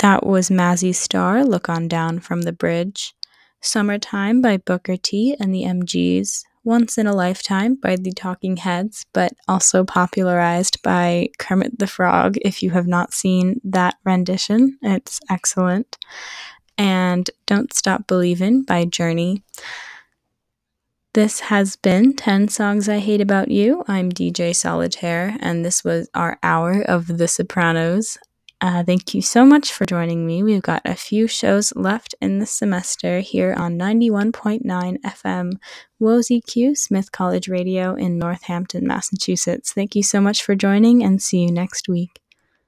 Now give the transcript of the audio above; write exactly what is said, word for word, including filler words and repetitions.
That was Mazzy Star, Look On Down from the Bridge. Summertime by Booker T and the M Gs. Once in a Lifetime by The Talking Heads, but also popularized by Kermit the Frog. If you have not seen that rendition, it's excellent. And Don't Stop Believin' by Journey. This has been ten Songs I Hate About You. I'm D J Solitaire, and this was our hour of The Sopranos. Uh, thank you so much for joining me. We've got a few shows left in the semester here on ninety-one point nine F M W O Z Q, Smith College Radio in Northampton, Massachusetts. Thank you so much for joining, and see you next week.